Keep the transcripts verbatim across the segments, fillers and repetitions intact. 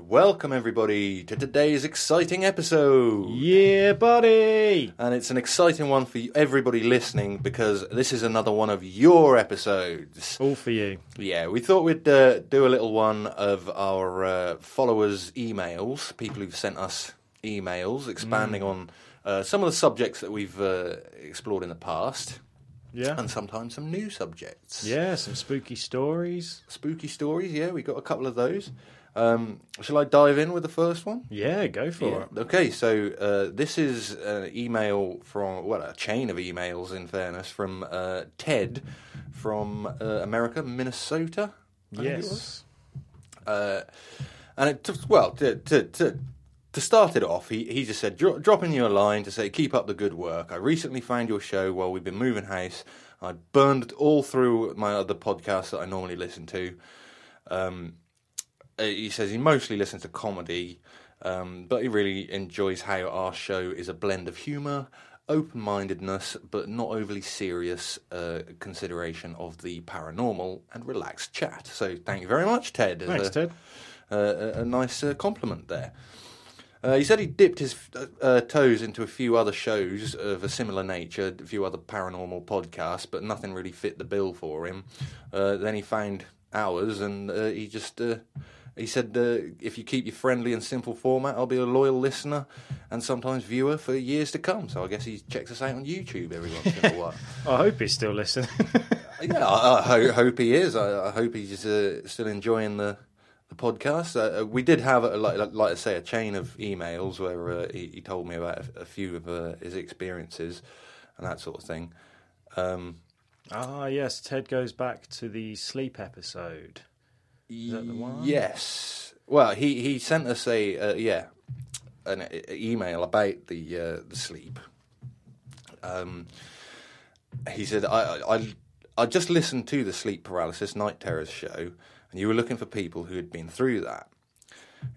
Welcome, everybody, to today's exciting episode. Yeah, buddy! And it's an exciting one for everybody listening, because this is another one of your episodes. All for you. Yeah, we thought we'd uh, do a little one of our uh, followers' emails, people who've sent us emails, expanding mm. on uh, some of the subjects that we've uh, explored in the past. Yeah. And sometimes some new subjects. Yeah, some spooky stories. Spooky stories, yeah, we got a couple of those. Um, shall I dive in with the first one? Yeah, go for yeah. it. Okay, so uh, this is an email from, well, a chain of emails, in fairness, from uh, Ted from uh, America, Minnesota. I yes. Uh, and, it t- well, to, to, to, to start it off, he, he just said, Dro- dropping you a line to say, keep up the good work. I recently found your show while we've been moving house. I burned all through my other podcasts that I normally listen to. Um... He says he mostly listens to comedy, um, but he really enjoys how our show is a blend of humour, open-mindedness, but not overly serious uh, consideration of the paranormal and relaxed chat. So thank you very much, Ted. Thanks, a, Ted. Uh, a, a nice uh, compliment there. Uh, he said he dipped his uh, toes into a few other shows of a similar nature, a few other paranormal podcasts, but nothing really fit the bill for him. Uh, then he found ours, and uh, he just... Uh, He said, uh, if you keep your friendly and simple format, I'll be a loyal listener and sometimes viewer for years to come. So I guess he checks us out on YouTube every once in a while. I hope he's still listening. yeah, I, I ho- hope he is. I, I hope he's uh, still enjoying the, the podcast. Uh, we did have, a, like, like I say, a chain of emails where uh, he, he told me about a, a few of uh, his experiences and that sort of thing. Um, ah, yes, Ted goes back to the sleep episode. Is that the one? Yes. Well, he, he sent us a uh, yeah an a, a email about the uh, the sleep. Um, he said I, I I just listened to the Sleep Paralysis Night Terrors show, and you were looking for people who had been through that.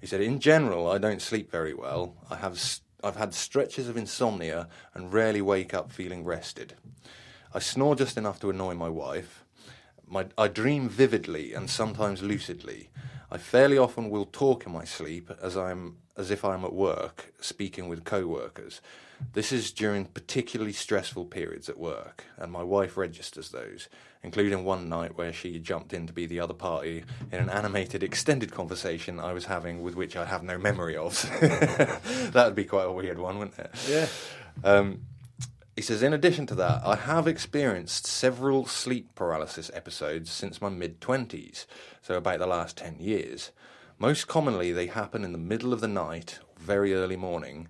He said, in general, I don't sleep very well. I have I've had stretches of insomnia and rarely wake up feeling rested. I snore just enough to annoy my wife. My, I dream vividly and sometimes lucidly. I fairly often will talk in my sleep as I'm as if I'm at work, speaking with co-workers. This is during particularly stressful periods at work, and my wife registers those, including one night where she jumped in to be the other party in an animated extended conversation I was having with which I have no memory of. That would be quite a weird one, wouldn't it? Yeah. Um, He says, in addition to that, I have experienced several sleep paralysis episodes since my mid-twenties, so about the last ten years. Most commonly, they happen in the middle of the night, very early morning,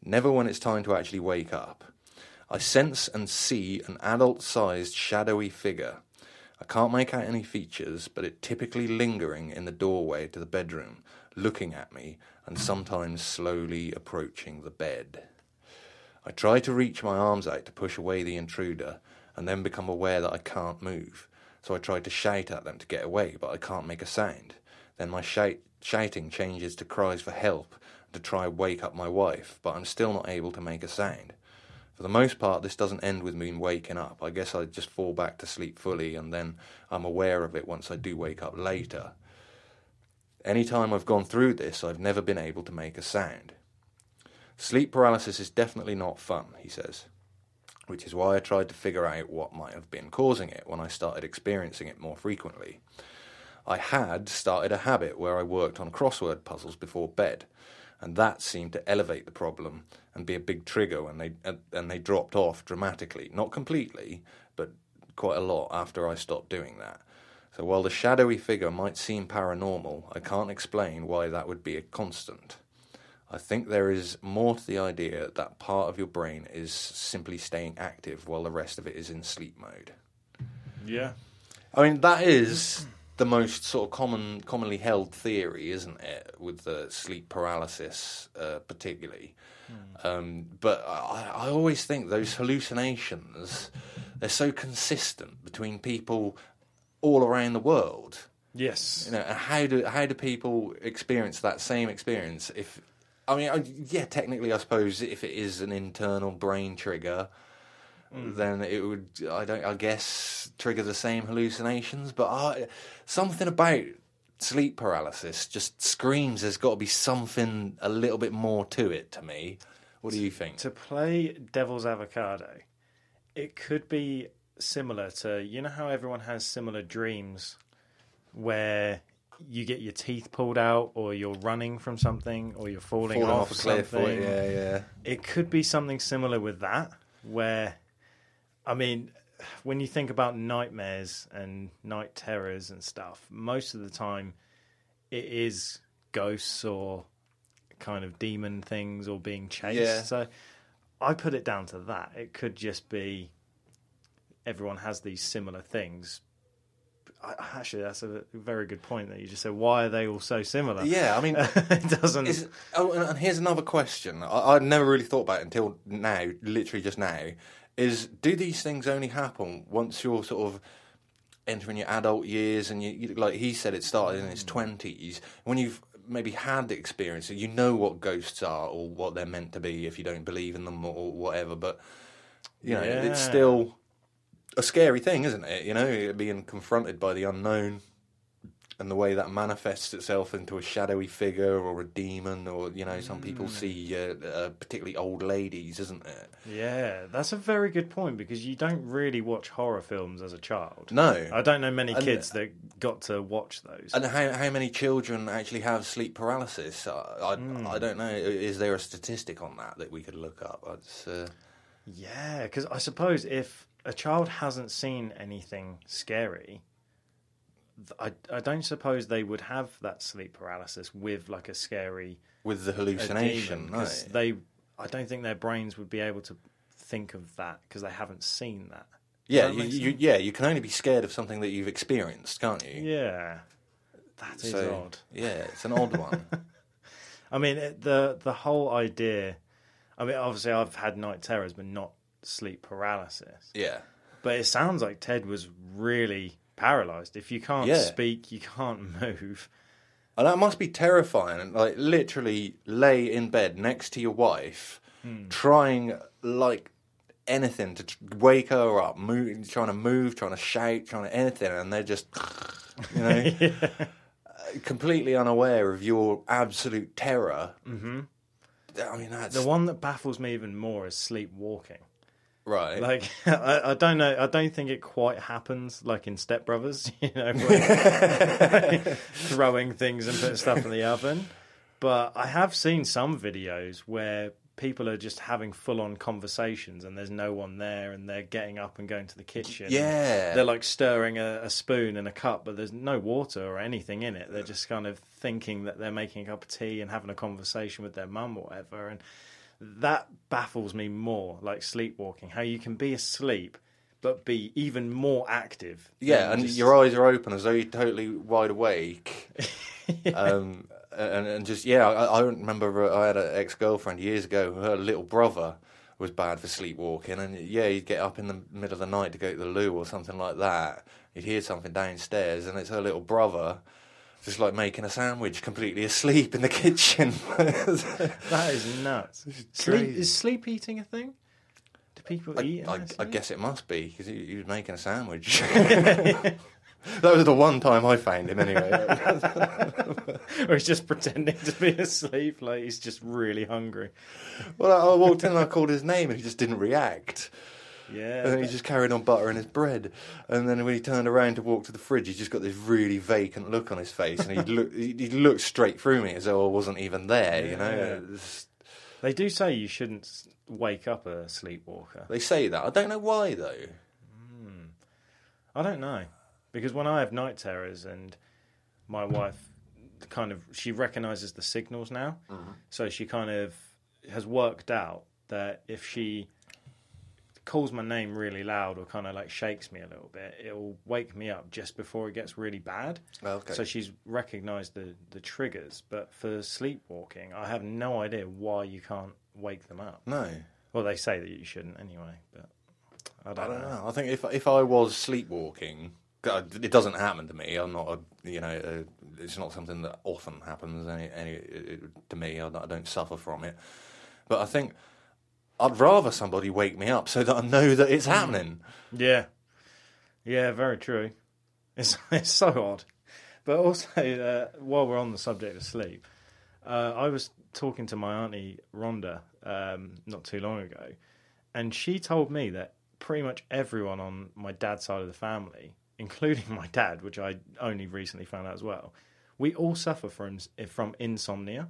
never when it's time to actually wake up. I sense and see an adult-sized shadowy figure. I can't make out any features, but it typically lingering in the doorway to the bedroom, looking at me, and sometimes slowly approaching the bed. I try to reach my arms out to push away the intruder and then become aware that I can't move. so I tried to shout at them to get away, but I can't make a sound. Then my shout, shouting changes to cries for help and to try wake up my wife, but I'm still not able to make a sound. For the most part, this doesn't end with me waking up. I guess I just fall back to sleep fully, and then I'm aware of it once I do wake up later. Any time I've gone through this, I've never been able to make a sound. Sleep paralysis is definitely not fun, he says, which is why I tried to figure out what might have been causing it when I started experiencing it more frequently. I had started a habit where I worked on crossword puzzles before bed, and that seemed to elevate the problem and be a big trigger when they, and they dropped off dramatically. Not completely, but quite a lot after I stopped doing that. So while the shadowy figure might seem paranormal, I can't explain why that would be a constant. I think there is more to the idea that part of your brain is simply staying active while the rest of it is in sleep mode. Yeah. I mean, that is the most sort of common, commonly held theory, isn't it, with the sleep paralysis uh, particularly. Mm. Um, but I, I always think those hallucinations, they're so consistent between people all around the world. Yes. You know, how do how do people experience that same experience? If I mean, yeah, technically, I suppose if it is an internal brain trigger, mm. then it would, I don't, I guess, trigger the same hallucinations. But I, something about sleep paralysis just screams there's got to be something a little bit more to it to me. What do you think? To play devil's avocado, it could be similar to, you know how everyone has similar dreams where you get your teeth pulled out or you're running from something or you're falling, falling off, off something. Cliff, yeah, yeah. It could be something similar with that where, I mean, when you think about nightmares and night terrors and stuff, most of the time it is ghosts or kind of demon things or being chased. Yeah. So I put it down to that. It could just be everyone has these similar things. Actually, that's a very good point that you just said. Why are they all so similar? Yeah, I mean, it doesn't. Is, oh, and here's another question I, I'd never really thought about until now, literally just now, is do these things only happen once you're sort of entering your adult years and you, you like he said, it started in his twenties when you've maybe had the experience, you know what ghosts are or what they're meant to be if you don't believe in them or whatever, but you know, yeah. it's still a scary thing, isn't it? You know, being confronted by the unknown and the way that manifests itself into a shadowy figure or a demon or, you know, some mm. people see uh, uh, particularly old ladies, isn't it? Yeah, that's a very good point because you don't really watch horror films as a child. No. I don't know many and, kids that got to watch those. And how, how many children actually have sleep paralysis? I, I, mm. I don't know. Is there a statistic on that that we could look up? It's, uh... Yeah, because I suppose if a child hasn't seen anything scary, I, I don't suppose they would have that sleep paralysis with like a scary, with the hallucination, demon, right? They, I don't think their brains would be able to think of that because they haven't seen that. Yeah, that you, you, yeah, you can only be scared of something that you've experienced, can't you? Yeah, that is so odd. Yeah, it's an odd one. I mean, the the whole idea. I mean, obviously, I've had night terrors, but not sleep paralysis. Yeah. But it sounds like Ted was really paralysed. If you can't yeah. speak, you can't move. And that must be terrifying. Like, literally lay in bed next to your wife, mm. trying, like, anything to wake her up, move, trying to move, trying to shout, trying to anything, and they're just, you know, yeah. completely unaware of your absolute terror. Mm-hmm. I mean, that's... The one that baffles me even more is sleepwalking. Right. Like, I, I don't know. I don't think it quite happens like in Step Brothers, you know, like, throwing things and putting stuff in the oven. But I have seen some videos where people are just having full-on conversations and there's no one there and they're getting up and going to the kitchen. Yeah. They're like stirring a, a spoon in a cup, but there's no water or anything in it. They're just kind of thinking that they're making a cup of tea and having a conversation with their mum or whatever. And that baffles me more, like sleepwalking, how you can be asleep but be even more active. Yeah, and just... your eyes are open as though you're totally wide awake. yeah. Um, and, and just, yeah, I, I remember I had an ex-girlfriend years ago, her little brother was bad for sleepwalking, and yeah, he'd get up in the middle of the night to go to the loo or something like that. He'd hear something downstairs, and it's her little brother just like making a sandwich, completely asleep in the kitchen. That is nuts. Sleep, is sleep eating a thing? Do people I, eat? I, I guess it must be, because he, he was making a sandwich. That was the one time I found him, anyway. Or he's just pretending to be asleep, like he's just really hungry. Well, I walked in and I called his name, and he just didn't react. Yeah. And then he just carried on buttering his bread. And then when he turned around to walk to the fridge, he just got this really vacant look on his face, and he looked he looked straight through me as though I wasn't even there, you know? Yeah. They do say you shouldn't wake up a sleepwalker. They say that. I don't know why, though. Mm. I don't know. Because when I have night terrors, and my wife kind of, she recognises the signals now, mm-hmm. so she kind of has worked out that if she calls my name really loud or kind of like shakes me a little bit, it'll wake me up just before it gets really bad. Okay. So she's recognised the, the triggers, but for sleepwalking, I have no idea why you can't wake them up. No. Well, they say that you shouldn't anyway, but I don't, I don't know. know. I think if if I was sleepwalking... It doesn't happen to me. I'm not, a, you know, a, it's not something that often happens any, any it, to me. I, I don't suffer from it. But I think I'd rather somebody wake me up so that I know that it's happening. Yeah, yeah, very true. It's it's so odd. But also, uh, while we're on the subject of sleep, uh, I was talking to my auntie Rhonda um, not too long ago, and she told me that pretty much everyone on my dad's side of the family, including my dad, which I only recently found out as well, we all suffer from from insomnia.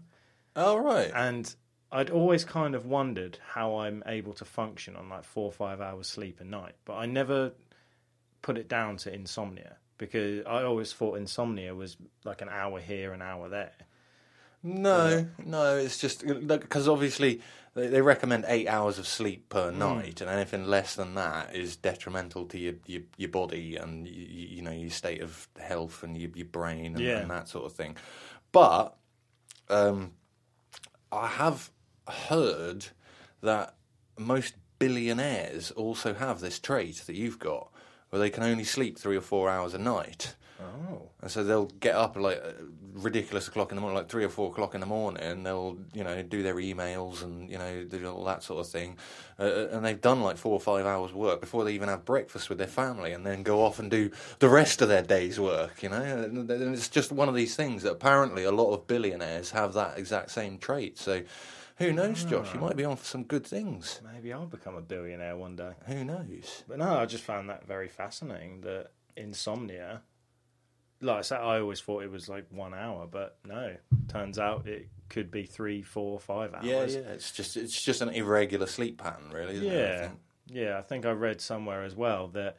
Oh, right. And I'd always kind of wondered how I'm able to function on like four or five hours sleep a night, but I never put it down to insomnia, because I always thought insomnia was like an hour here, an hour there. No, no, it's just... Because obviously they, they recommend eight hours of sleep per night, mm. and anything less than that is detrimental to your, your, your body and, you, you know, your state of health and your, your brain and, yeah. and that sort of thing. But um, I have heard that most billionaires also have this trait that you've got, where they can only sleep three or four hours a night. Oh. And so they'll get up at like ridiculous o'clock in the morning, like three or four o'clock in the morning, and they'll, you know, do their emails and, you know, do all that sort of thing. Uh, and they've done like four or five hours work before they even have breakfast with their family, and then go off and do the rest of their day's work, you know. And it's just one of these things that apparently a lot of billionaires have that exact same trait. So who knows, Josh? You might be on for some good things. Maybe I'll become a billionaire one day. Who knows? But no, I just found that very fascinating, that insomnia... Like I said, I always thought it was like one hour, but no. Turns out it could be three, four, five hours. Yeah, yeah. It's just it's just an irregular sleep pattern, really, isn't yeah. it? I think? Yeah, I think I read somewhere as well that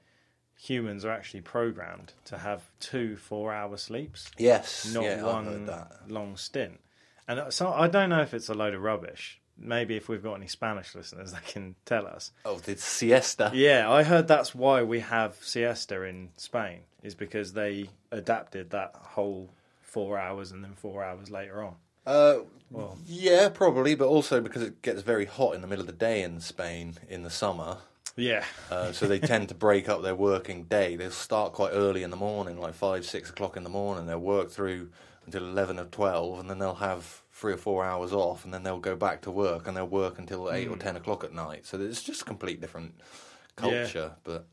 humans are actually programmed to have two four-hour sleeps. Yes, not yeah, one I heard that. long stint. And so I don't know if it's a load of rubbish. Maybe if we've got any Spanish listeners, they can tell us. Oh, the siesta. Yeah, I heard that's why we have siesta in Spain, is because they adapted that whole four hours and then four hours later on. Uh, well, yeah, probably, but also because it gets very hot in the middle of the day in Spain in the summer. Yeah. Uh, so they tend to break up their working day. They'll start quite early in the morning, like five, six o'clock in the morning. They'll work through until eleven or twelve, and then they'll have three or four hours off, and then they'll go back to work, and they'll work until eight mm. or ten o'clock at night. So it's just a complete different culture. Yeah. But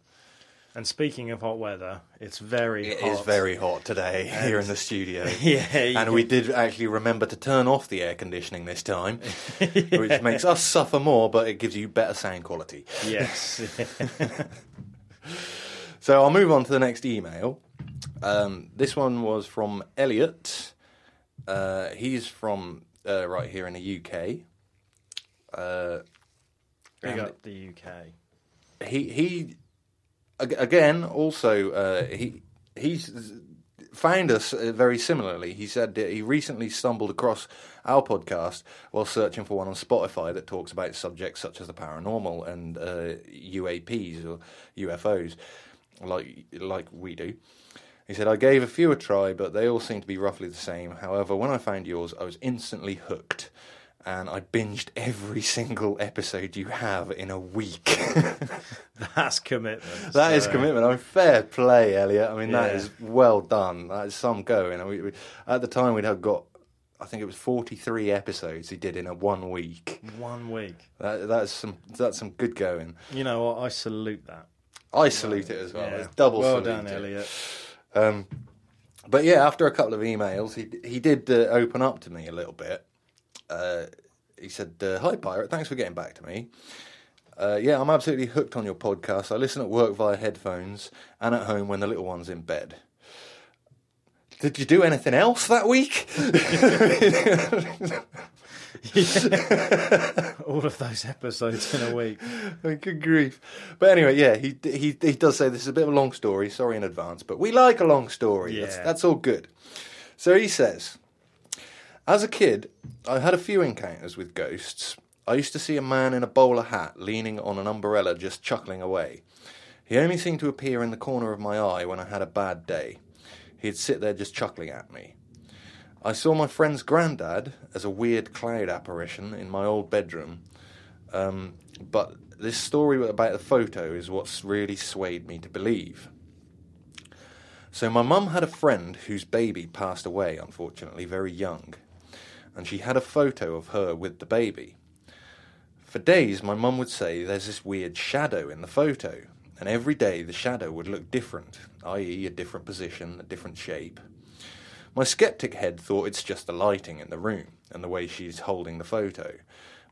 and speaking of hot weather, it's very it hot. It is very hot today and... here in the studio. Yeah, yeah. And we did actually remember to turn off the air conditioning this time, yeah. which makes us suffer more, but it gives you better sound quality. Yes. So I'll move on to the next email. Um, this one was from Elliot. Uh, he's from uh, right here in the U K. Uh, Big up the U K. He he again also uh, he he's found us very similarly. He said that he recently stumbled across our podcast while searching for one on Spotify that talks about subjects such as the paranormal and uh, U A Ps or U F Os, like like we do. He said, I gave a few a try, but they all seem to be roughly the same. However, when I found yours, I was instantly hooked. and I binged every single episode you have in a week. That's commitment. That so. is commitment. I mean, fair play, Elliot. I mean, yeah. that is well done. That is some going. We, we, at the time, we'd have got, I think it was forty-three episodes he did in a one week. One week. That, that's some. That's some good going. You know what? I salute that. I salute it as well. Yeah. It's double well salute. Well done, it. Elliot. Um, but yeah, after a couple of emails, he he did uh, open up to me a little bit. Uh, he said, uh, "Hi, Pirate. Thanks for getting back to me. Uh, yeah, I'm absolutely hooked on your podcast. I listen at work via headphones and at home when the little one's in bed. Did you do anything else that week?" Yeah. All of those episodes in a week. I mean, good grief. But anyway, yeah, he he he does say this is a bit of a long story. Sorry in advance, but we like a long story. Yeah. That's, that's all good. So he says, as a kid, I had a few encounters with ghosts. I used to see a man in a bowler hat leaning on an umbrella just chuckling away. He only seemed to appear in the corner of my eye when I had a bad day. He'd sit there just chuckling at me. I saw my friend's granddad as a weird cloud apparition in my old bedroom. Um, but this story about the photo is what's really swayed me to believe. So my mum had a friend whose baby passed away, unfortunately, very young. And she had a photo of her with the baby. For days, my mum would say there's this weird shadow in the photo. And every day the shadow would look different, that is a different position, a different shape. My sceptic head thought it's just the lighting in the room and the way she's holding the photo,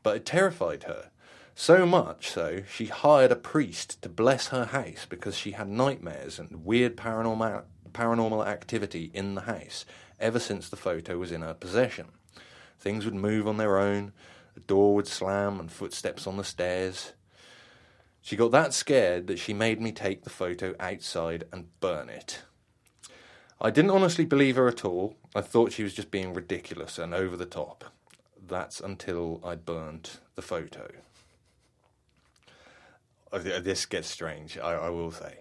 but it terrified her. So much so, she hired a priest to bless her house because she had nightmares and weird paranormal, paranormal activity in the house ever since the photo was in her possession. Things would move on their own, a door would slam and footsteps on the stairs. She got that scared that she made me take the photo outside and burn it. I didn't honestly believe her at all. I thought she was just being ridiculous and over the top. That's until I burnt the photo. This gets strange, I, I will say.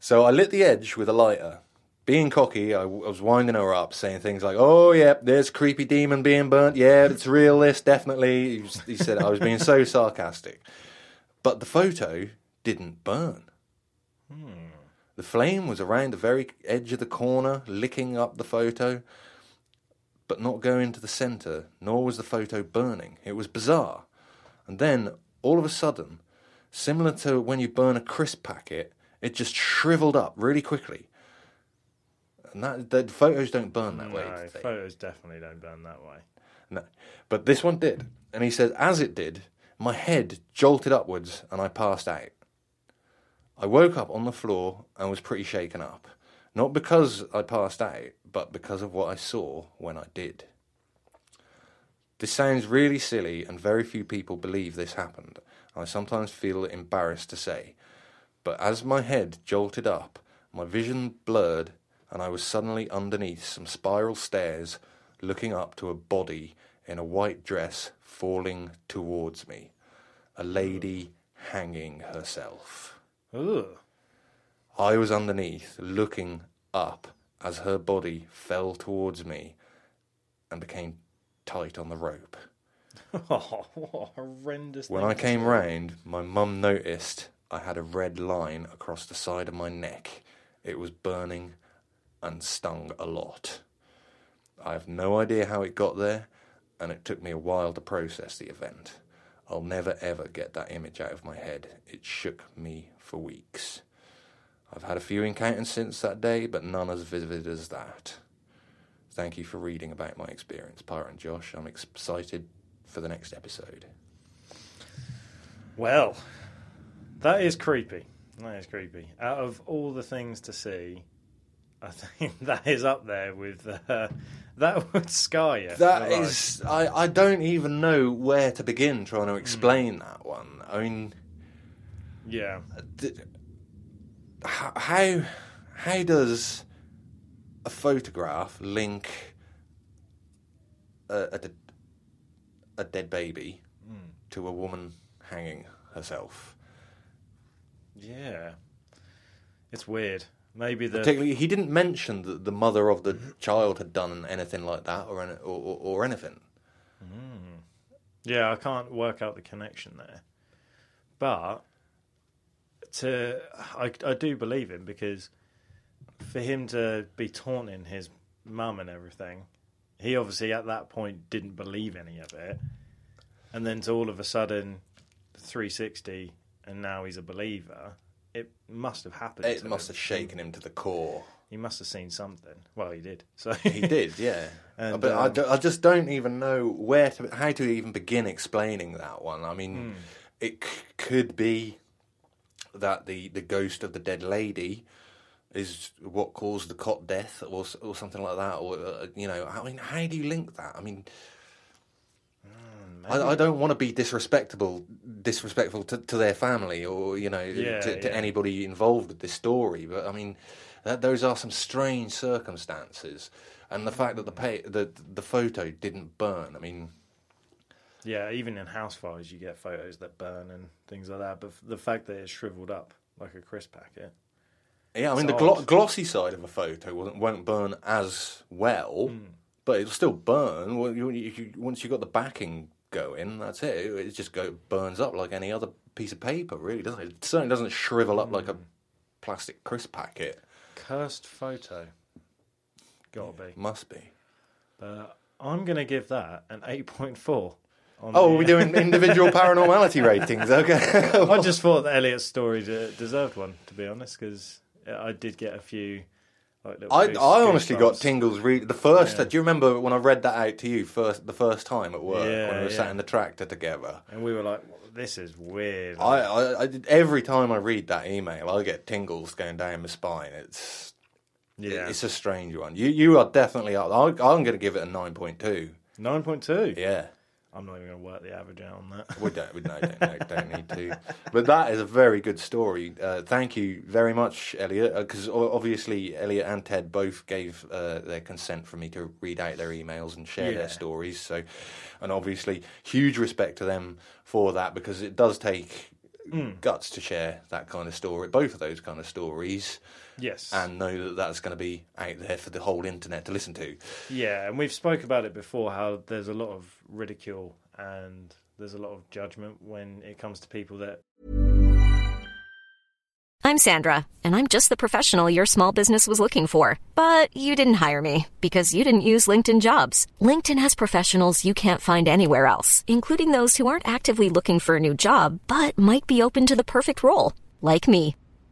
So I lit the edge with a lighter. Being cocky, I, w- I was winding her up, saying things like, "Oh, yeah, there's a creepy demon being burnt. Yeah, it's real, this, definitely." He, was, he said I was being so sarcastic. But the photo didn't burn. Hmm. The flame was around the very edge of the corner, licking up the photo, but not going to the centre, nor was the photo burning. It was bizarre. And then, all of a sudden, similar to when you burn a crisp packet, it just shriveled up really quickly. And that the photos don't burn that no, way. No, photos definitely don't burn that way. No, but this one did. And he said, as it did, my head jolted upwards and I passed out. I woke up on the floor and was pretty shaken up. Not because I passed out, but because of what I saw when I did. This sounds really silly and very few people believe this happened. I sometimes feel embarrassed to say. But as my head jolted up, my vision blurred and I was suddenly underneath some spiral stairs looking up to a body in a white dress falling towards me. A lady hanging herself. Ooh. I was underneath, looking up as her body fell towards me and became tight on the rope. Oh, what a horrendous thing. When I came round, my mum noticed I had a red line across the side of my neck. It was burning and stung a lot. I have no idea how it got there, and it took me a while to process the event. I'll never ever get that image out of my head. It shook me for weeks. I've had a few encounters since that day, but none as vivid as that. Thank you for reading about my experience, Pirate and Josh. I'm excited for the next episode. Well, that is creepy. That is creepy. Out of all the things to see, I think that is up there with... Uh, that would scar you. That is... I, I don't even know where to begin trying to explain mm. that one. I mean... Yeah. Did, how, how does a photograph link a, a, a dead baby mm. to a woman hanging herself? Yeah. It's weird. Maybe the... Particularly, he didn't mention that the mother of the child had done anything like that or or, or, or anything. Mm. Yeah, I can't work out the connection there. But to I, I do believe him, because for him to be taunting his mum and everything, he obviously at that point didn't believe any of it. And then to all of a sudden, three sixty, and now he's a believer, it must have happened. It must him. have shaken him to the core. He must have seen something. Well, he did. So he did, yeah. And, but um, I, do, I just don't even know where to, how to even begin explaining that one. I mean, mm. it c- could be that the, the ghost of the dead lady is what caused the cot death, or or something like that. Or uh, you know, I mean, how do you link that? I mean, mm, I, I don't want to be disrespectful, disrespectful to, to their family, or you know, yeah, to, to yeah. anybody involved with this story. But I mean, that, those are some strange circumstances, and the fact that the pay, the the photo didn't burn. I mean, yeah, even in house fires, you get photos that burn and things like that. But the fact that it shriveled up like a crisp packet. Yeah, I mean, it's the glo- glossy side of a photo won't, won't burn as well, mm. but it'll still burn. Once you've got the backing going, that's it. It just go, burns up like any other piece of paper, really, doesn't it? It certainly doesn't shrivel up mm. like a plastic crisp packet. Cursed photo. Gotta yeah, be. Must be. But I'm going to give that an eight point four. Oh, the... we're doing individual paranormality ratings, okay. I just thought that Elliot's story deserved one, to be honest, because... I did get a few. Like, little I, I honestly got tingles. Re- the first, yeah. do you remember when I read that out to you first? The first time at work, yeah, when we were yeah. sat in the tractor together, and we were like, well, "This is weird." I, I, I did, every time I read that email, I get tingles going down my spine. It's yeah, it, it's a strange one. You, you are definitely up. I, I'm going to give it a nine point two. Nine point two. Yeah. I'm not even going to work the average out on that. We don't, we no, don't, no, don't need to. But that is a very good story. Uh, thank you very much, Elliot, because uh, obviously Elliot and Ted both gave uh, their consent for me to read out their emails and share yeah. their stories. So, and obviously, huge respect to them for that, because it does take mm. guts to share that kind of story, both of those kind of stories. Yes. And know that that's going to be out there for the whole internet to listen to. Yeah, and we've spoke about it before, how there's a lot of ridicule and there's a lot of judgment when it comes to people that... I'm Sandra, and I'm just the professional your small business was looking for. But you didn't hire me, because you didn't use LinkedIn Jobs. LinkedIn has professionals you can't find anywhere else, including those who aren't actively looking for a new job, but might be open to the perfect role, like me.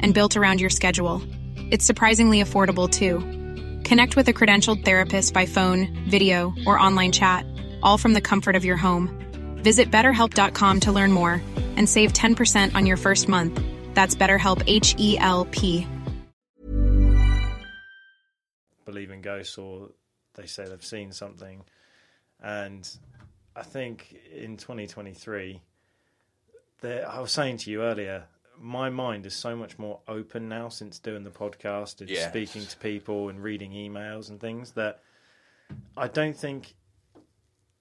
and built around your schedule. It's surprisingly affordable, too. Connect with a credentialed therapist by phone, video, or online chat, all from the comfort of your home. Visit better help dot com to learn more and save ten percent on your first month. That's BetterHelp, H E L P. Believe in ghosts, or they say they've seen something. And I think in twenty twenty-three, I was saying to you earlier, my mind is so much more open now since doing the podcast and yes. speaking to people and reading emails and things, that I don't think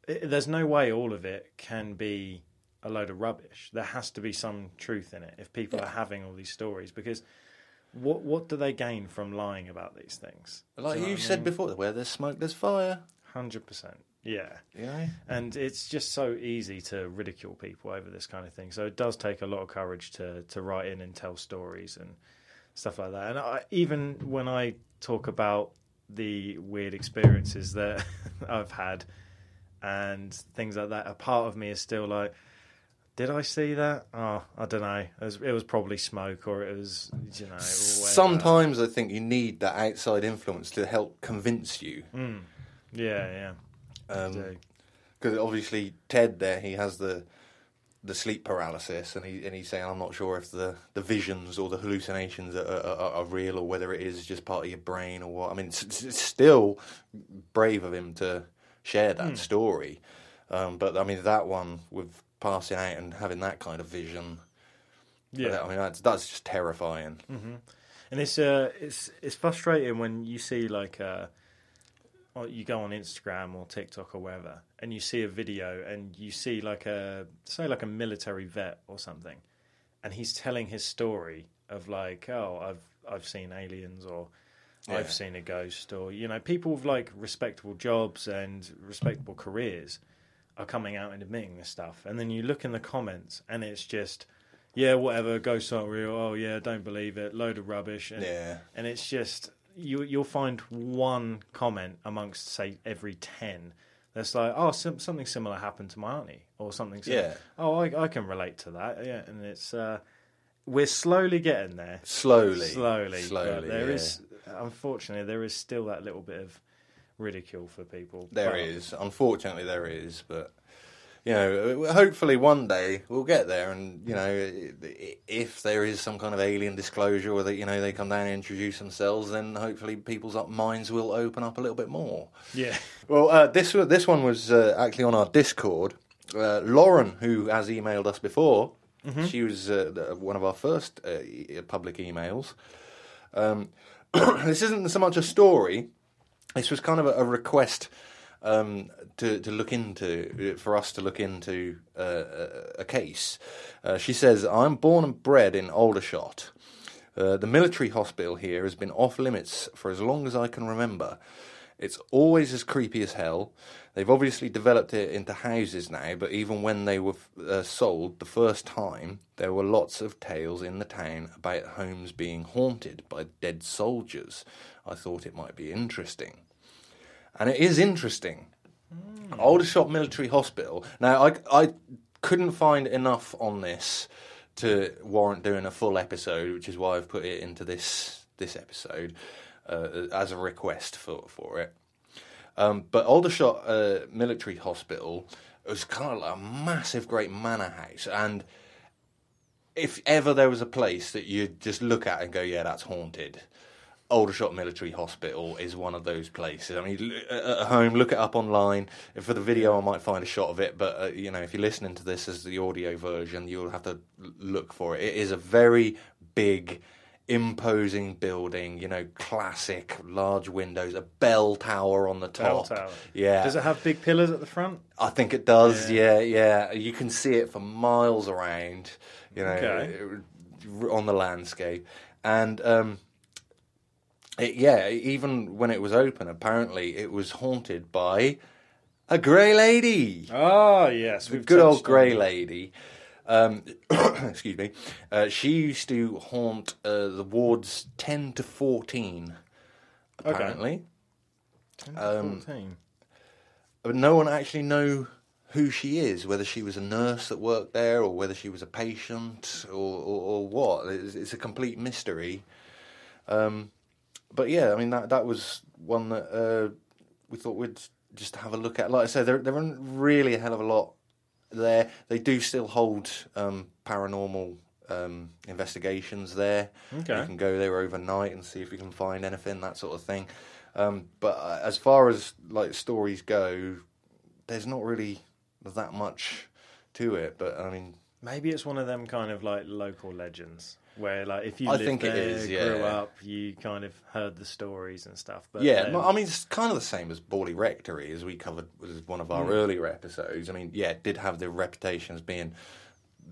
it, there's no way all of it can be a load of rubbish. There has to be some truth in it if people yeah. are having all these stories, because what what do they gain from lying about these things? Like you, you said mean? before, where there's smoke, there's fire. one hundred percent. Yeah. yeah. And it's just so easy to ridicule people over this kind of thing. So it does take a lot of courage to, to write in and tell stories and stuff like that. And I, even when I talk about the weird experiences that I've had and things like that, a part of me is still like, did I see that? Oh, I don't know. It was, it was probably smoke, or it was, you know. Whatever. Sometimes I think you need that outside influence to help convince you. Mm. Yeah, yeah. Um, because obviously Ted there, he has the the sleep paralysis, and he and he's saying, I'm not sure if the, the visions or the hallucinations are, are, are real, or whether it is just part of your brain or what. I mean, it's, it's still brave of him to share that mm. story, um, but I mean that one with passing out and having that kind of vision. Yeah, but, I mean that's that's just terrifying. Mm-hmm. And it's uh, it's it's frustrating when you see like uh, or you go on Instagram or TikTok or wherever, and you see a video and you see like a say like a military vet or something, and he's telling his story of like, oh, I've I've seen aliens or yeah. I've seen a ghost, or you know, people with like respectable jobs and respectable careers are coming out and admitting this stuff, and then you look in the comments and it's just, yeah, whatever, ghosts aren't real, oh yeah, don't believe it, load of rubbish, and yeah. and it's just you you'll find one comment amongst say every ten that's like, oh, some, something similar happened to my auntie or something similar. Yeah. Oh, I, I can relate to that. Yeah, and it's uh, we're slowly getting there. Slowly, slowly, slowly. But there yeah. is, unfortunately, there is still that little bit of ridicule for people. There but, is, unfortunately, there is. But you know, hopefully one day we'll get there. And you know, if there is some kind of alien disclosure, or that you know they come down and introduce themselves, then hopefully people's minds will open up a little bit more. Yeah. Well, uh, this this one was uh, actually on our Discord. Uh, Lauren, who has emailed us before, mm-hmm. she was uh, one of our first uh, public emails. Um, this isn't so much a story. This was kind of a, a request um, to, to look into, for us to look into uh, a, a case. Uh, she says, I'm born and bred in Aldershot. Uh, the military hospital here has been off limits for as long as I can remember. It's always as creepy as hell. They've obviously developed it into houses now, but even when they were uh, sold the first time, there were lots of tales in the town about homes being haunted by dead soldiers. I thought it might be interesting. And it is interesting. Mm. Aldershot Military Hospital. Now, I, I couldn't find enough on this to warrant doing a full episode, which is why I've put it into this this episode uh, as a request for, for it. Um, but Aldershot uh, Military Hospital was kind of like a massive, great manor house. And if ever there was a place that you'd just look at and go, yeah, that's haunted, Aldershot Military Hospital is one of those places. I mean, at home, look it up online. For the video, I might find a shot of it. But, uh, you know, if you're listening to this as the audio version, you'll have to look for it. It is a very big, imposing building, you know, classic, large windows, a bell tower on the top. Bell tower. Yeah. Does it have big pillars at the front? I think it does, yeah, yeah. yeah. You can see it for miles around, you know, okay. on the landscape. And, um, it, yeah, even when it was open, apparently it was haunted by a grey lady. Oh, yes. The good old grey lady. Um, excuse me. Uh, she used to haunt uh, the wards ten to fourteen, apparently. Okay. Ten to um, fourteen. But no one actually know who she is. Whether she was a nurse that worked there, or whether she was a patient, or, or, or what. It's, it's a complete mystery. Um, but yeah, I mean that that was one that uh, we thought we'd just have a look at. Like I said, there there weren't really a hell of a lot there. They do still hold um, paranormal um, investigations there. Okay. You can go there overnight and see if you can find anything, that sort of thing. Um, but uh, as far as like stories go, there's not really that much to it. But I mean, maybe it's one of them kind of like local legends where, like, if you I lived think there, it is, yeah. grew up, you kind of heard the stories and stuff. But yeah, then... I mean, it's kind of the same as Baldy Rectory, as we covered was one of our mm. earlier episodes. I mean, yeah, it did have the reputation as being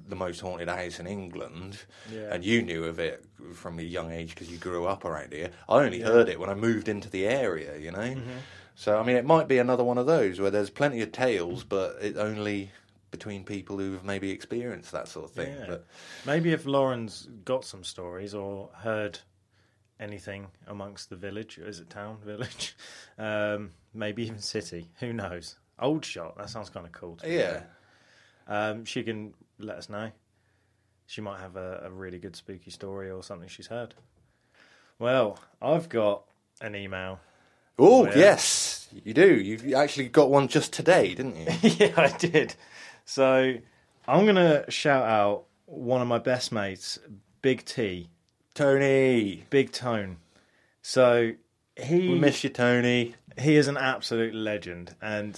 the most haunted house in England, yeah. and you knew of it from a young age because you grew up around here. I only yeah. heard it when I moved into the area, you know? Mm-hmm. So, I mean, it might be another one of those where there's plenty of tales, but it only... between people who've maybe experienced that sort of thing. Yeah. But maybe if Lauren's got some stories or heard anything amongst the village, is it town, village? Um, maybe even city, who knows? Aldershot, that sounds kind of cool to me. Yeah. Um, she can let us know. She might have a, a really good spooky story or something she's heard. Well, I've got an email. Oh, yes, you do. You actually got one just today, didn't you? Yeah, I did. So I'm going to shout out one of my best mates, Big T. Tony. Big Tone. So he... We miss you, Tony. He is an absolute legend. And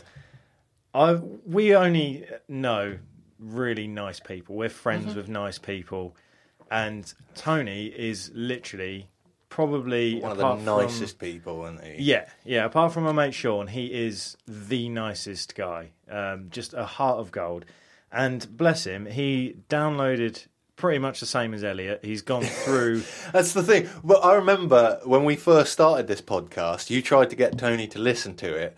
I we only know really nice people. We're friends mm-hmm. with nice people. And Tony is literally probably... One of the nicest from, people, isn't he? Yeah, yeah. Apart from my mate Sean, he is the nicest guy. Um, just a heart of gold. And bless him, he downloaded... pretty much the same as Elliot. He's gone through... That's the thing. But I remember when we first started this podcast, you tried to get Tony to listen to it,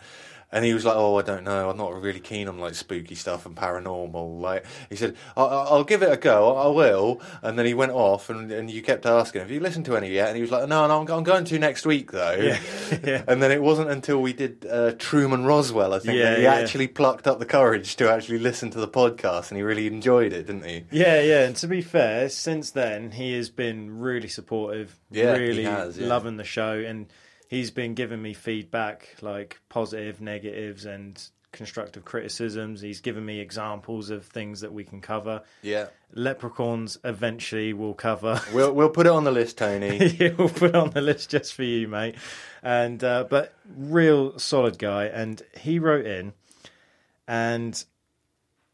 and he was like, oh, I don't know. I'm not really keen on, like, spooky stuff and paranormal. Like, he said, I- I'll give it a go. I, I will. And then he went off, and, and you kept asking, have you listened to any yet? And he was like, no, no, I'm, I'm going to next week, though. Yeah. yeah. And then it wasn't until we did uh, Truman Roswell, I think, yeah, that he yeah. actually plucked up the courage to actually listen to the podcast, and he really enjoyed it, didn't he? Yeah, yeah. And to be fair, since then, he has been really supportive, yeah, really he has, yeah. loving the show, and... he's been giving me feedback, like positive, negatives, and constructive criticisms. He's given me examples of things that we can cover. Yeah. Leprechauns eventually we'll cover. We'll we'll put it on the list, Tony. yeah, we'll put it on the list just for you, mate. And uh, but real solid guy. And he wrote in and...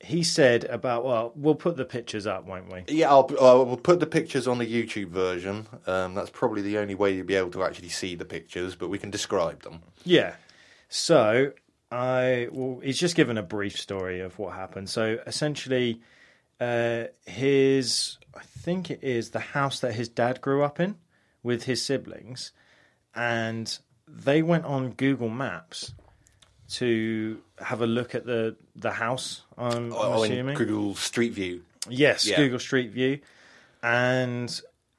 he said about, well, we'll put the pictures up, won't we? Yeah, I'll, I'll, we'll put the pictures on the YouTube version. Um, that's probably the only way you'll be able to actually see the pictures, but we can describe them. Yeah. So, I well, he's just given a brief story of what happened. So, essentially, uh, his, I think it is the house that his dad grew up in with his siblings, and they went on Google Maps to have a look at the, the house, I'm, oh, I'm assuming. Google Street View. Yes, yeah. Google Street View. And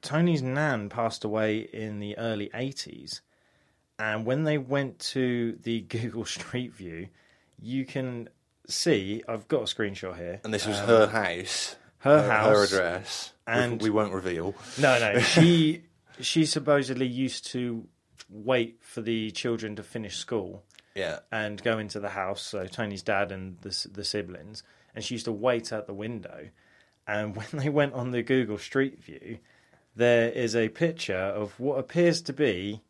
Tony's nan passed away in the early eighties. And when they went to the Google Street View, you can see, I've got a screenshot here. And this was um, her house. Her, her house. Her address. And we won't reveal. No, no. She she supposedly used to wait for the children to finish school. Yeah, and go into the house. So Tony's dad and the the siblings, and she used to wait out the window. And when they went on the Google Street View, there is a picture of what appears to be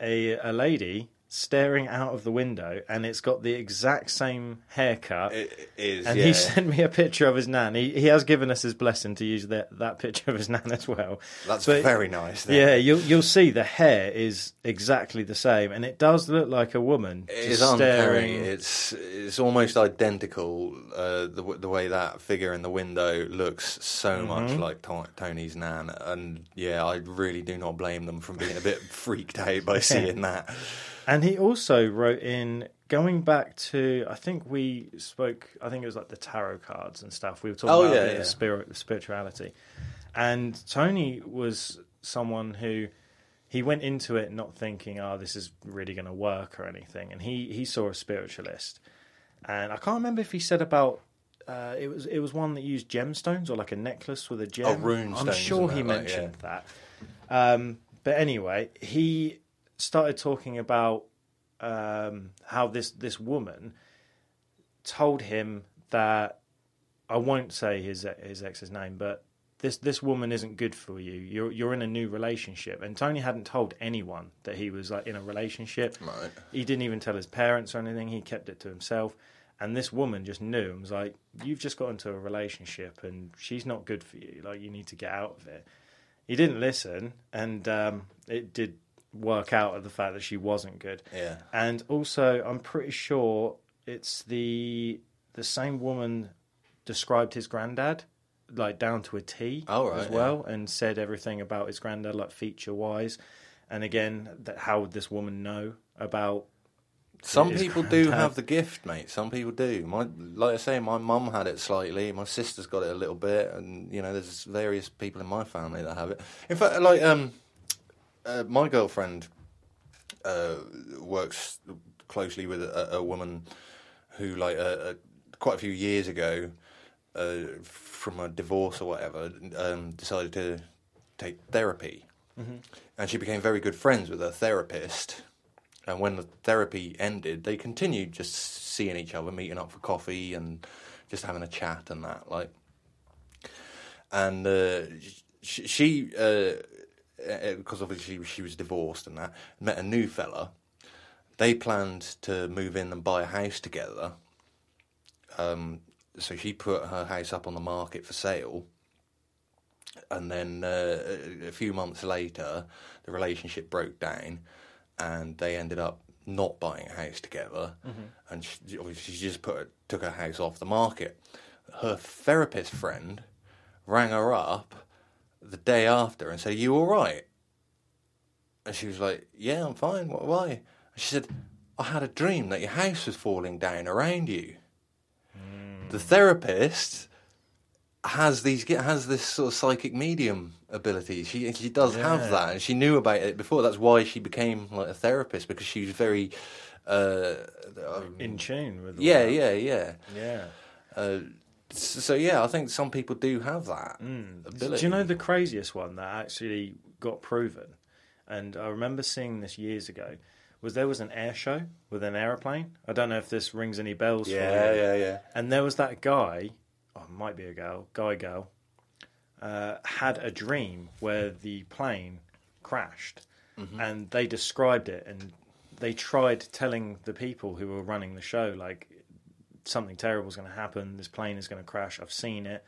a a lady staring out of the window, and it's got the exact same haircut. It is, and yeah. he sent me a picture of his nan. He he has given us his blessing to use that that picture of his nan as well. That's but, very nice. Then. Yeah, you'll you'll see the hair is exactly the same, and it does look like a woman. It's uncanny. It's it's almost identical. Uh, the the way that figure in the window looks so mm-hmm. much like to- Tony's nan, and yeah, I really do not blame them from being a bit freaked out by yeah. seeing that. And he also wrote in, going back to, I think we spoke, I think it was like the tarot cards and stuff. We were talking oh, about yeah, yeah. Spirit, spirituality. And Tony was someone who, he went into it not thinking, oh, this is really going to work or anything. And he, he saw a spiritualist. And I can't remember if he said about, uh, it was it was one that used gemstones or like a necklace with a gem. Oh, runestones. I'm sure he mentioned that. that. Um, but anyway, he... started talking about um, how this, this woman told him that, I won't say his his ex's name, but this this woman isn't good for you. You're you're in a new relationship, and Tony hadn't told anyone that he was like in a relationship. Right. He didn't even tell his parents or anything. He kept it to himself, and this woman just knew and was like, "You've just got into a relationship, and she's not good for you. Like you need to get out of it." He didn't listen, and um, it did. Work out of the fact that she wasn't good. Yeah. And also, I'm pretty sure it's the the same woman described his granddad, like, down to a T oh, right, as well, yeah. and said everything about his granddad, like, feature-wise. And again, that how would this woman know about... Some people granddad. do have the gift, mate. Some people do. My, like I say, my mum had it slightly. My sister's got it a little bit. And, you know, there's various people in my family that have it. In fact, like... um. Uh, my girlfriend uh, works closely with a, a woman who, like, uh, uh, quite a few years ago, uh, from a divorce or whatever, um, decided to take therapy. Mm-hmm. And she became very good friends with her therapist. And when the therapy ended, they continued just seeing each other, meeting up for coffee and just having a chat and that, like. And uh, she... she uh, because obviously she was divorced and that, met a new fella. They planned to move in and buy a house together. Um, so she put her house up on the market for sale. And then uh, a few months later, the relationship broke down, and they ended up not buying a house together. Mm-hmm. And she, obviously, she just put took her house off the market. Her therapist friend rang her up the day after and said, "Are you all right?" And she was like, "Yeah, I'm fine. What? Why?" And she said, "I had a dream that your house was falling down around you." Mm. The therapist has these has this sort of psychic medium ability. She she does yeah. have that, and she knew about it before. That's why she became like a therapist, because she was very uh, um, in tune with. Yeah, yeah, yeah, yeah, yeah. Uh, so yeah, I think some people do have that mm. ability. Do you know the craziest one that actually got proven? And I remember seeing this years ago. Was there was an air show with an aeroplane? I don't know if this rings any bells. Yeah, for you. yeah, yeah. And there was that guy. Oh, it might be a girl, guy girl, uh, had a dream where the plane crashed, mm-hmm. and they described it, and they tried telling the people who were running the show, like, something terrible is going to happen, this plane is going to crash, I've seen it,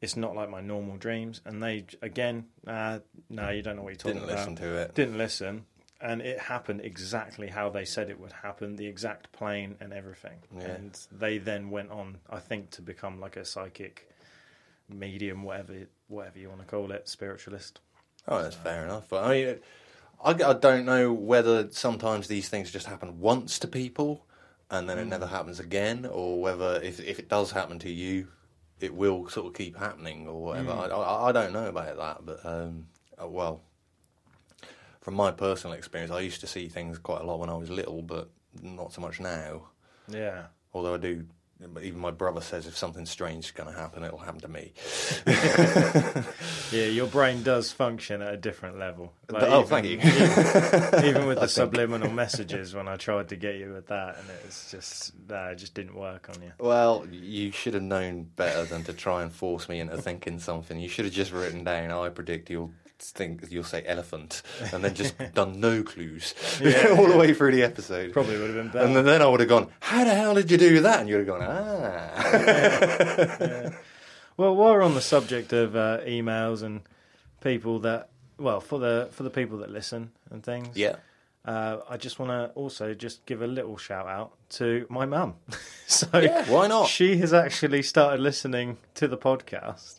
it's not like my normal dreams. And they, again, uh, no, you don't know what you're talking about. Didn't listen to it. Didn't listen. And it happened exactly how they said it would happen, the exact plane and everything. Yeah. And they then went on, I think, to become like a psychic medium, whatever whatever you want to call it, spiritualist. Oh, that's so. fair enough. But I mean, I, I don't know whether sometimes these things just happen once to people and then it mm. never happens again, or whether if, if it does happen to you, it will sort of keep happening or whatever. Mm. I, I, I don't know about that, but, um, well... From my personal experience, I used to see things quite a lot when I was little, but not so much now. Yeah. Although I do, even my brother says if something strange is going to happen, it'll happen to me. Yeah, your brain does function at a different level. Like but, oh, even, thank you. even, even with the I subliminal messages when I tried to get you with that, and it's just, nah, it just didn't work on you. Well, you should have known better than to try and force me into thinking something. You should have just written down, I predict you'll... think you'll say elephant and then just done no clues yeah, all the way through the episode. Probably would have been better. And then, then I would have gone, how the hell did you do that? And you would have gone, ah. Yeah, yeah. Well, while we're on the subject of uh, emails and people that, well, for the for the people that listen and things, yeah. Uh, I just want to also just give a little shout out to my mum. So yeah, why not? She has actually started listening to the podcast.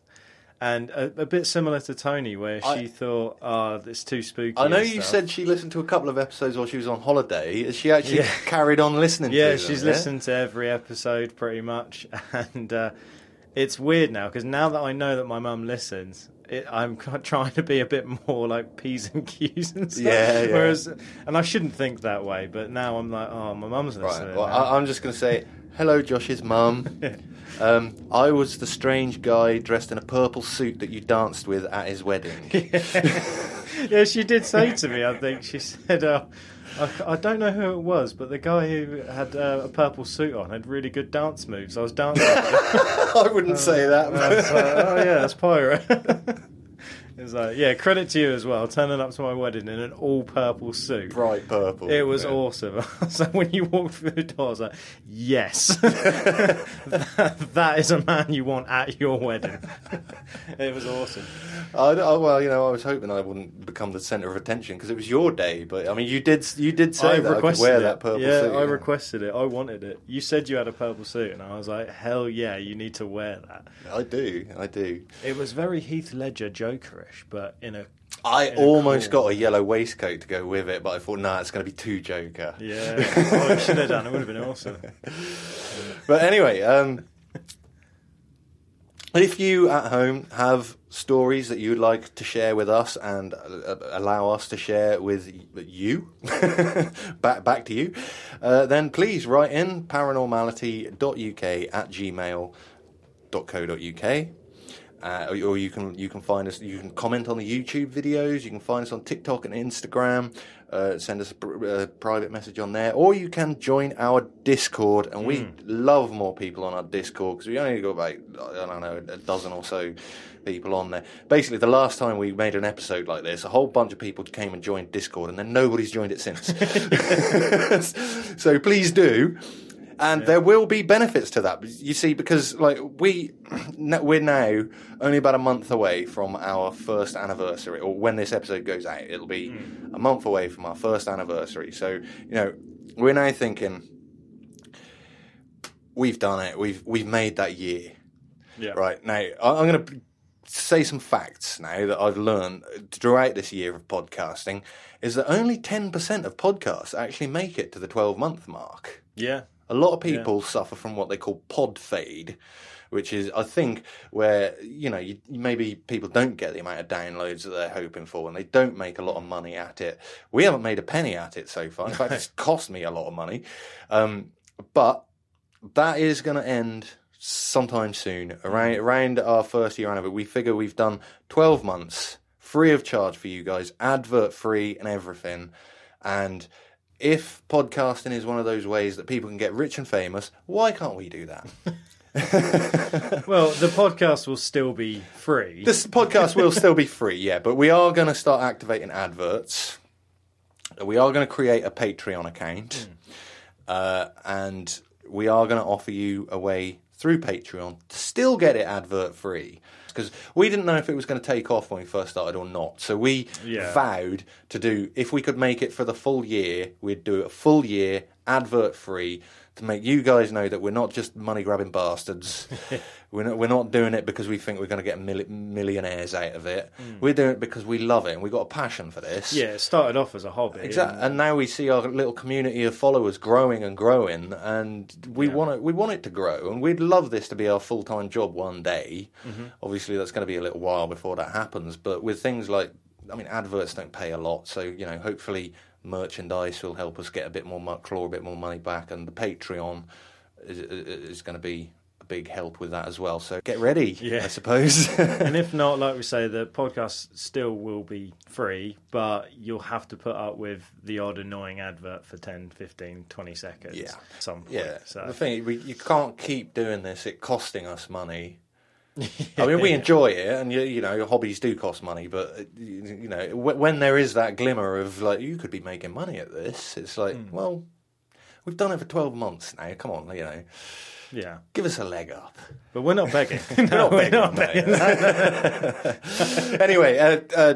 And a, a bit similar to Tony, where she I, thought, oh, it's too spooky. I know you said she listened to a couple of episodes while she was on holiday. Has she actually yeah. carried on listening yeah, to them? She's yeah, she's listened to every episode pretty much. And uh, it's weird now, because now that I know that my mum listens, it, I'm trying to be a bit more like P's and Q's and stuff. Yeah, yeah. Whereas, and I shouldn't think that way, but now I'm like, oh, my mum's listening. Right. Well, I, I'm just going to say... Hello, Josh's mum. Um, I was the strange guy dressed in a purple suit that you danced with at his wedding. Yeah, yeah she did say to me, I think, she said, uh, I, I don't know who it was, but the guy who had uh, a purple suit on had really good dance moves. I was dancing. I wouldn't uh, say that. I was like, oh, yeah, that's Pirate. It was like, yeah, credit to you as well, turning up to my wedding in an all-purple suit. Bright purple. It was yeah. awesome. So when you walked through the door, I was like, yes, that, that is a man you want at your wedding. It was awesome. I, I, well, you know, I was hoping I wouldn't become the centre of attention because it was your day, but, I mean, you did you did say I that I could wear it. that purple yeah, suit. Yeah, I requested it. I wanted it. You said you had a purple suit, and I was like, hell yeah, you need to wear that. I do, I do. It was very Heath Ledger Jokerish. But in a, I in almost a got a yellow waistcoat to go with it, but I thought, nah, it's going to be too Joker. Yeah, oh, I should have done. It would have been awesome. But anyway, um, if you at home have stories that you'd like to share with us and uh, allow us to share with you, back back to you, uh, then please write in paranormality dot U K at gmail dot co dot U K. Uh, or, or you can you can find us. You can comment on the YouTube videos. You can find us on TikTok and Instagram. Uh, send us a, pr- a private message on there, or you can join our Discord. And mm. we love more people on our Discord because we only got about I don't know a dozen or so people on there. Basically, the last time we made an episode like this, a whole bunch of people came and joined Discord, and then nobody's joined it since. So please do. And yeah. there will be benefits to that. You see, because like we, we're now only about a month away from our first anniversary, or when this episode goes out, it'll be mm. a month away from our first anniversary. So, you know, we're now thinking, we've done it. We've we've made that year. Yeah. Right. Now, I'm going to say some facts now that I've learned throughout this year of podcasting is that only ten percent of podcasts actually make it to the twelve-month mark. Yeah. A lot of people yeah. suffer from what they call pod fade, which is, I think, where, you know, you, maybe people don't get the amount of downloads that they're hoping for and they don't make a lot of money at it. We haven't made a penny at it so far. In fact, it's cost me a lot of money. Um, but that is going to end sometime soon, around, around our first year anniversary. We figure we've done twelve months, free of charge for you guys, advert-free and everything. And if podcasting is one of those ways that people can get rich and famous, why can't we do that? Well, the podcast will still be free. This podcast will still be free, yeah. But we are going to start activating adverts. We are going to create a Patreon account. Mm. Uh, and we are going to offer you a way through Patreon to still get it advert-free. Because we didn't know if it was going to take off when we first started or not. So we yeah. vowed to do, if we could make it for the full year, we'd do a full year, advert-free, to make you guys know that we're not just money-grabbing bastards. we're, not, we're not doing it because we think we're going to get mil- millionaires out of it. Mm. We're doing it because we love it and we've got a passion for this. Yeah, it started off as a hobby. Exactly. And, and now we see our little community of followers growing and growing, and we, yeah. want, it, we want it to grow, and we'd love this to be our full-time job one day. Mm-hmm. Obviously, that's going to be a little while before that happens, but with things like, I mean, adverts don't pay a lot, so, you know, hopefully merchandise will help us get a bit more, claw a bit more money back, and the Patreon is, is going to be a big help with that as well. So get ready, yeah. I suppose. And if not, like we say, the podcast still will be free, but you'll have to put up with the odd annoying advert for ten, fifteen, twenty seconds yeah. at some point. Yeah. So. The thing, we, you can't keep doing this, it costing us money. I mean, we enjoy it, and you, you know, hobbies do cost money. But you know, when there is that glimmer of like, you could be making money at this, it's like, mm. well, we've done it for twelve months now. Come on, you know, yeah, give us a leg up. But we're not begging. we're not begging. We're not begging. Anyway, uh, uh,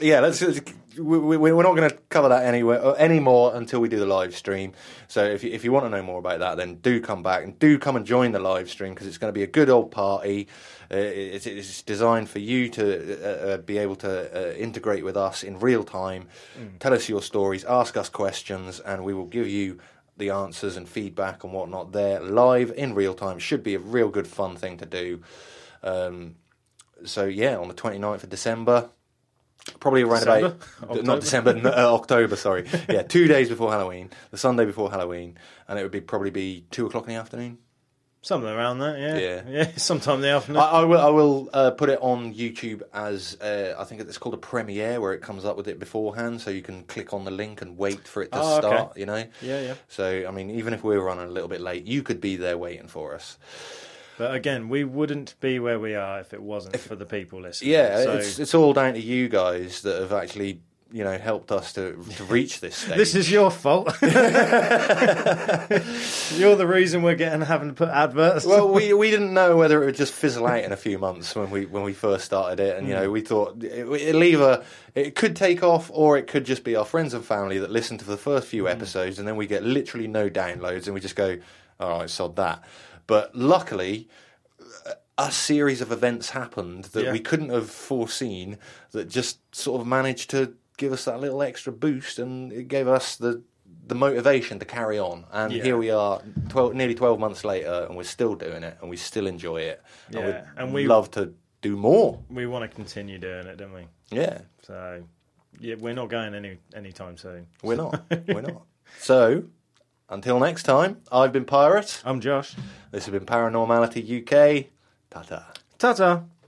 yeah, let's. let's We, we're not going to cover that anywhere anymore until we do the live stream. So if you, if you want to know more about that, then do come back and do come and join the live stream, because it's going to be a good old party. Uh, it's, it's designed for you to uh, be able to uh, integrate with us in real time. Mm. Tell us your stories, ask us questions, and we will give you the answers and feedback and whatnot there live in real time. Should be a real good fun thing to do. Um, so yeah, on the twenty-ninth of December. Probably around December? about October? not December, no, uh, October. Sorry, yeah, two days before Halloween, the Sunday before Halloween, and it would be probably be two o'clock in the afternoon, something around that. Yeah, yeah, yeah sometime in the afternoon. I, I will, I will uh, put it on YouTube as uh, I think it's called a premiere, where it comes up with it beforehand, so you can click on the link and wait for it to oh, start. Okay. You know, yeah, yeah. So I mean, even if we were running a little bit late, you could be there waiting for us. But again, we wouldn't be where we are if it wasn't if, for the people listening. Yeah, so. it's, it's all down to you guys that have actually, you know, helped us to, to reach this stage. This is your fault. You're the reason we're getting having to put adverts. Well, we we didn't know whether it would just fizzle out in a few months when we when we first started it, and you know, we thought it, it'll either it could take off, or it could just be our friends and family that listen to the first few episodes, and then we get literally no downloads, and we just go, all right, sod that. But luckily, a series of events happened that yeah. we couldn't have foreseen that just sort of managed to give us that little extra boost, and it gave us the, the motivation to carry on. And yeah. here we are, twelve, nearly twelve months later, and we're still doing it, and we still enjoy it. And yeah. we'd and we love to do more. We want to continue doing it, don't we? Yeah. So yeah, we're not going any anytime soon. We're not. We're not. So until next time, I've been Pirate. I'm Josh. This has been Paranormality U K. Ta-ta. Ta-ta.